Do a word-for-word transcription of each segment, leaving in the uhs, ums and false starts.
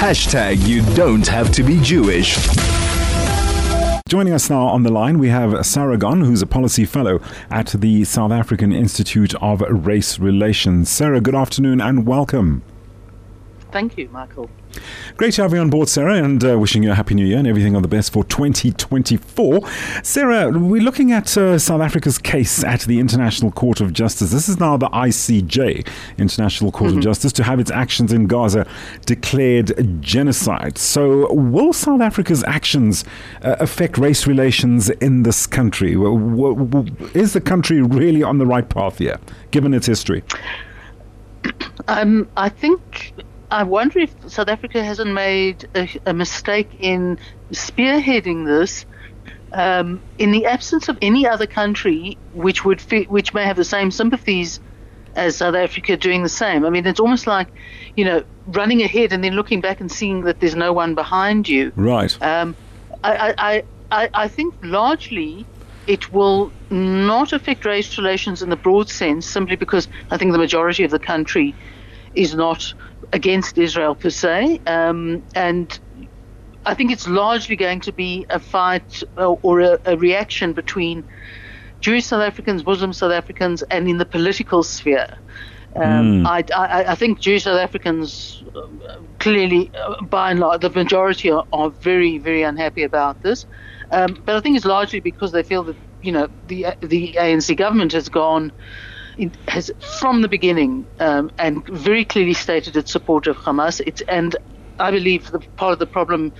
Hashtag you don't have to be Jewish. Joining us now on the line, we have Sara Gon, who's a policy fellow at the South African Institute of Race Relations. Sara, good afternoon and welcome. Thank you, Michael. Great to have you on board, Sara, and uh, wishing you a happy new year and everything all the best for twenty twenty-four. Sara, we're looking at uh, South Africa's case at the International Court of Justice. This is now the I C J, International Court mm-hmm. of Justice, to have its actions in Gaza declared genocide. So will South Africa's actions uh, affect race relations in this country? W- w- w- is the country really on the right path here, given its history? Um, I think... I wonder if South Africa hasn't made a, a mistake in spearheading this um, in the absence of any other country which would fi- which may have the same sympathies as South Africa doing the same. I mean, it's almost like, you know, running ahead and then looking back and seeing that there's no one behind you. Right. Um, I, I, I, I think largely it will not affect race relations in the broad sense, simply because I think the majority of the country is not against Israel per se, um, and I think it's largely going to be a fight or, or a, a reaction between Jewish South Africans, Muslim South Africans, and in the political sphere. Um, mm. I, I, I think Jewish South Africans clearly, by and large, the majority are, are very, very unhappy about this. Um, but I think it's largely because they feel that, you know, the the A N C government has gone. It has, from the beginning, um, and very clearly stated its support of Hamas. It's, and I believe the part of the problem,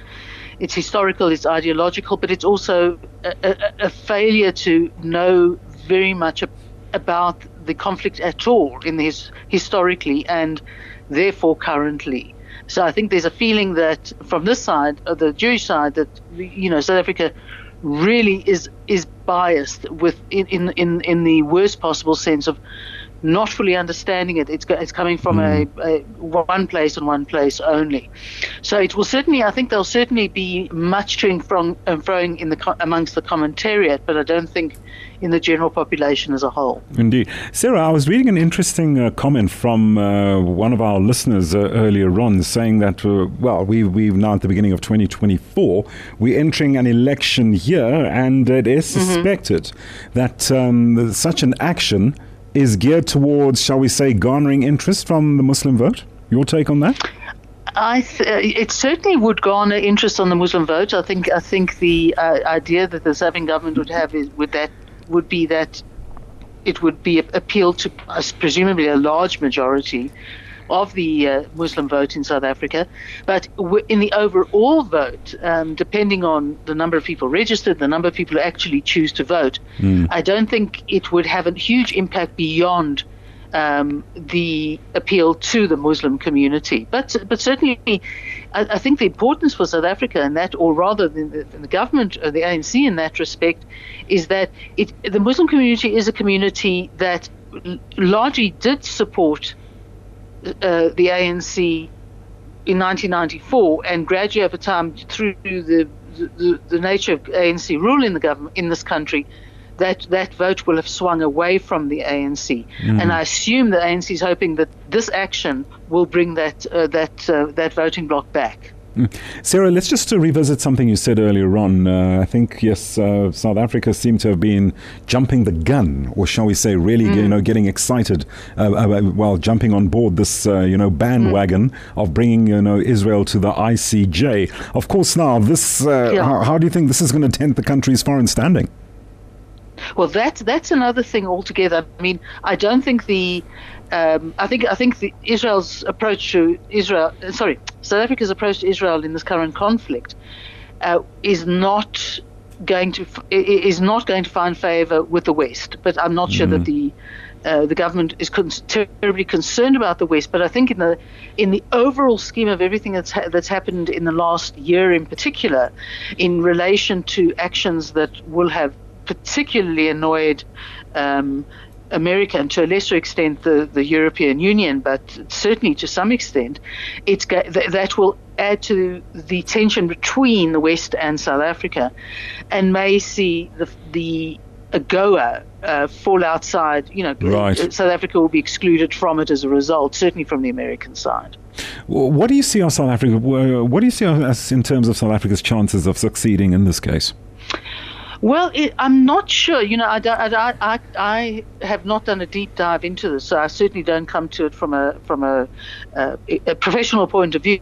it's historical, it's ideological, but it's also a, a, a failure to know very much ab- about the conflict at all in this historically and therefore currently. So I think there's a feeling that from this side, or the Jewish side, that, you know, South Africa really is is biased with in, in, in the worst possible sense of not fully understanding it. It's it's coming from mm. a, a one place and one place only. So it will certainly, I think there'll certainly be much to and froing in the amongst the commentariat, but I don't think in the general population as a whole. Indeed. Sara, I was reading an interesting uh, comment from uh, one of our listeners uh, earlier on, saying that, uh, well, we, we've now at the beginning of twenty twenty-four, we're entering an election year, and it is suspected mm-hmm. that um, such an action is geared towards, shall we say, garnering interest from the Muslim vote. Your take on that? I th- it certainly would garner interest on the Muslim vote. I think I think the uh, idea that the South African government would have is with that would be that it would be appealed to uh, presumably a large majority of the uh, Muslim vote in South Africa. But w- in the overall vote, um, depending on the number of people registered, the number of people who actually choose to vote, mm. I don't think it would have a huge impact beyond um, the appeal to the Muslim community. But but certainly, I, I think the importance for South Africa in that, or rather the, the government, or the A N C in that respect, is that it, the Muslim community is a community that largely did support uh, the A N C in nineteen ninety-four, and gradually over time through the the, the nature of A N C rule in the government in this country, that that vote will have swung away from the A N C. Mm. And I assume the A N C is hoping that this action will bring that uh, that uh, that voting bloc back. Sara, let's just uh, revisit something you said earlier on. Uh, I think, yes, uh, South Africa seemed to have been jumping the gun, or shall we say, really, mm. you know, getting excited uh, uh, while jumping on board this, uh, you know, bandwagon mm. of bringing, you know, Israel to the I C J. Of course, now, this, uh, yeah. how, how do you think this is going to dent the country's foreign standing? Well, that's that's another thing altogether. I mean, I don't think the, um, I think I think the Israel's approach to Israel, sorry, South Africa's approach to Israel in this current conflict, uh, is not going to is not going to find favour with the West. But I'm not mm. sure that the uh, the government is con- terribly concerned about the West. But I think in the in the overall scheme of everything that's ha- that's happened in the last year, in particular, in relation to actions that will have particularly annoyed um, America, and to a lesser extent the, the European Union, but certainly to some extent, it's go- th- that will add to the tension between the West and South Africa, and may see the the AGOA uh, fall outside. You know, right. South Africa will be excluded from it as a result, certainly from the American side. What do you see on South Africa? What do you see as in terms of South Africa's chances of succeeding in this case? Well, it, I'm not sure. You know, I, I, I, I have not done a deep dive into this, so I certainly don't come to it from a from a, uh, a professional point of view.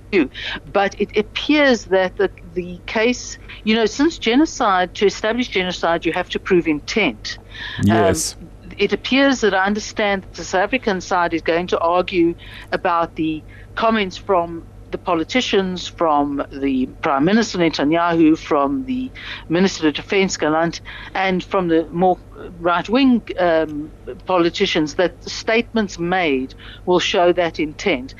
But it appears that the, the case, you know, since genocide, to establish genocide, you have to prove intent. Yes. Um, it appears that I understand that the South African side is going to argue about the comments from the politicians, from the Prime Minister Netanyahu, from the Minister of Defence Gallant, and from the more right-wing um, politicians, that the statements made will show that intent.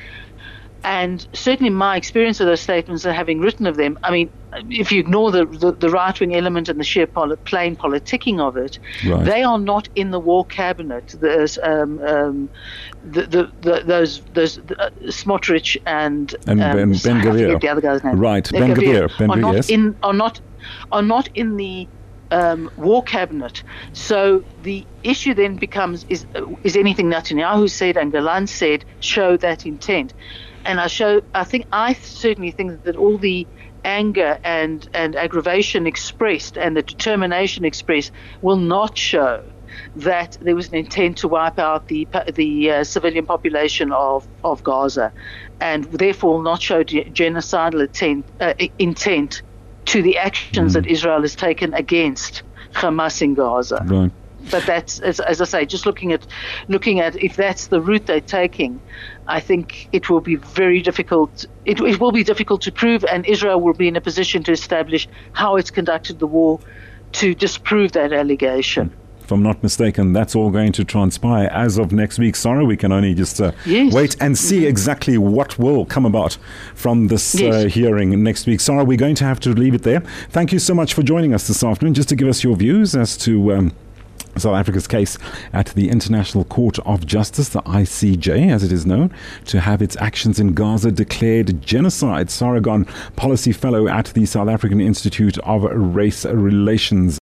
And certainly my experience of those statements and having written of them, I mean, if you ignore the, the, the right-wing element and the sheer poli- plain politicking of it, right. They are not in the war cabinet. There's um, um, the, the, the, those, those the, uh, Smotrich and, and um, Ben, Ben Gvir, the other guy's name, right? Ben Gvir, Ben Gvir, are not yes. in are not are not in the um, war cabinet. So the issue then becomes: is is anything Netanyahu said and Gallant said show that intent? And I show. I think I certainly think that all the anger and, and aggravation expressed and the determination expressed will not show that there was an intent to wipe out the the uh, civilian population of, of Gaza, and therefore will not show de- genocidal intent, uh, intent to the actions mm. that Israel has taken against Hamas in Gaza. Right. But that's, as, as I say, just looking at looking at if that's the route they're taking, I think it will be very difficult. It, it will be difficult to prove, and Israel will be in a position to establish how it's conducted the war to disprove that allegation. If I'm not mistaken, that's all going to transpire as of next week. Sara, we can only just uh, yes. wait and see exactly what will come about from this yes. uh, hearing next week. Sara, we're going to have to leave it there. Thank you so much for joining us this afternoon, just to give us your views as to... Um, South Africa's case at the International Court of Justice, the I C J, as it is known, to have its actions in Gaza declared genocide. Sara Gon, policy fellow at the South African Institute of Race Relations.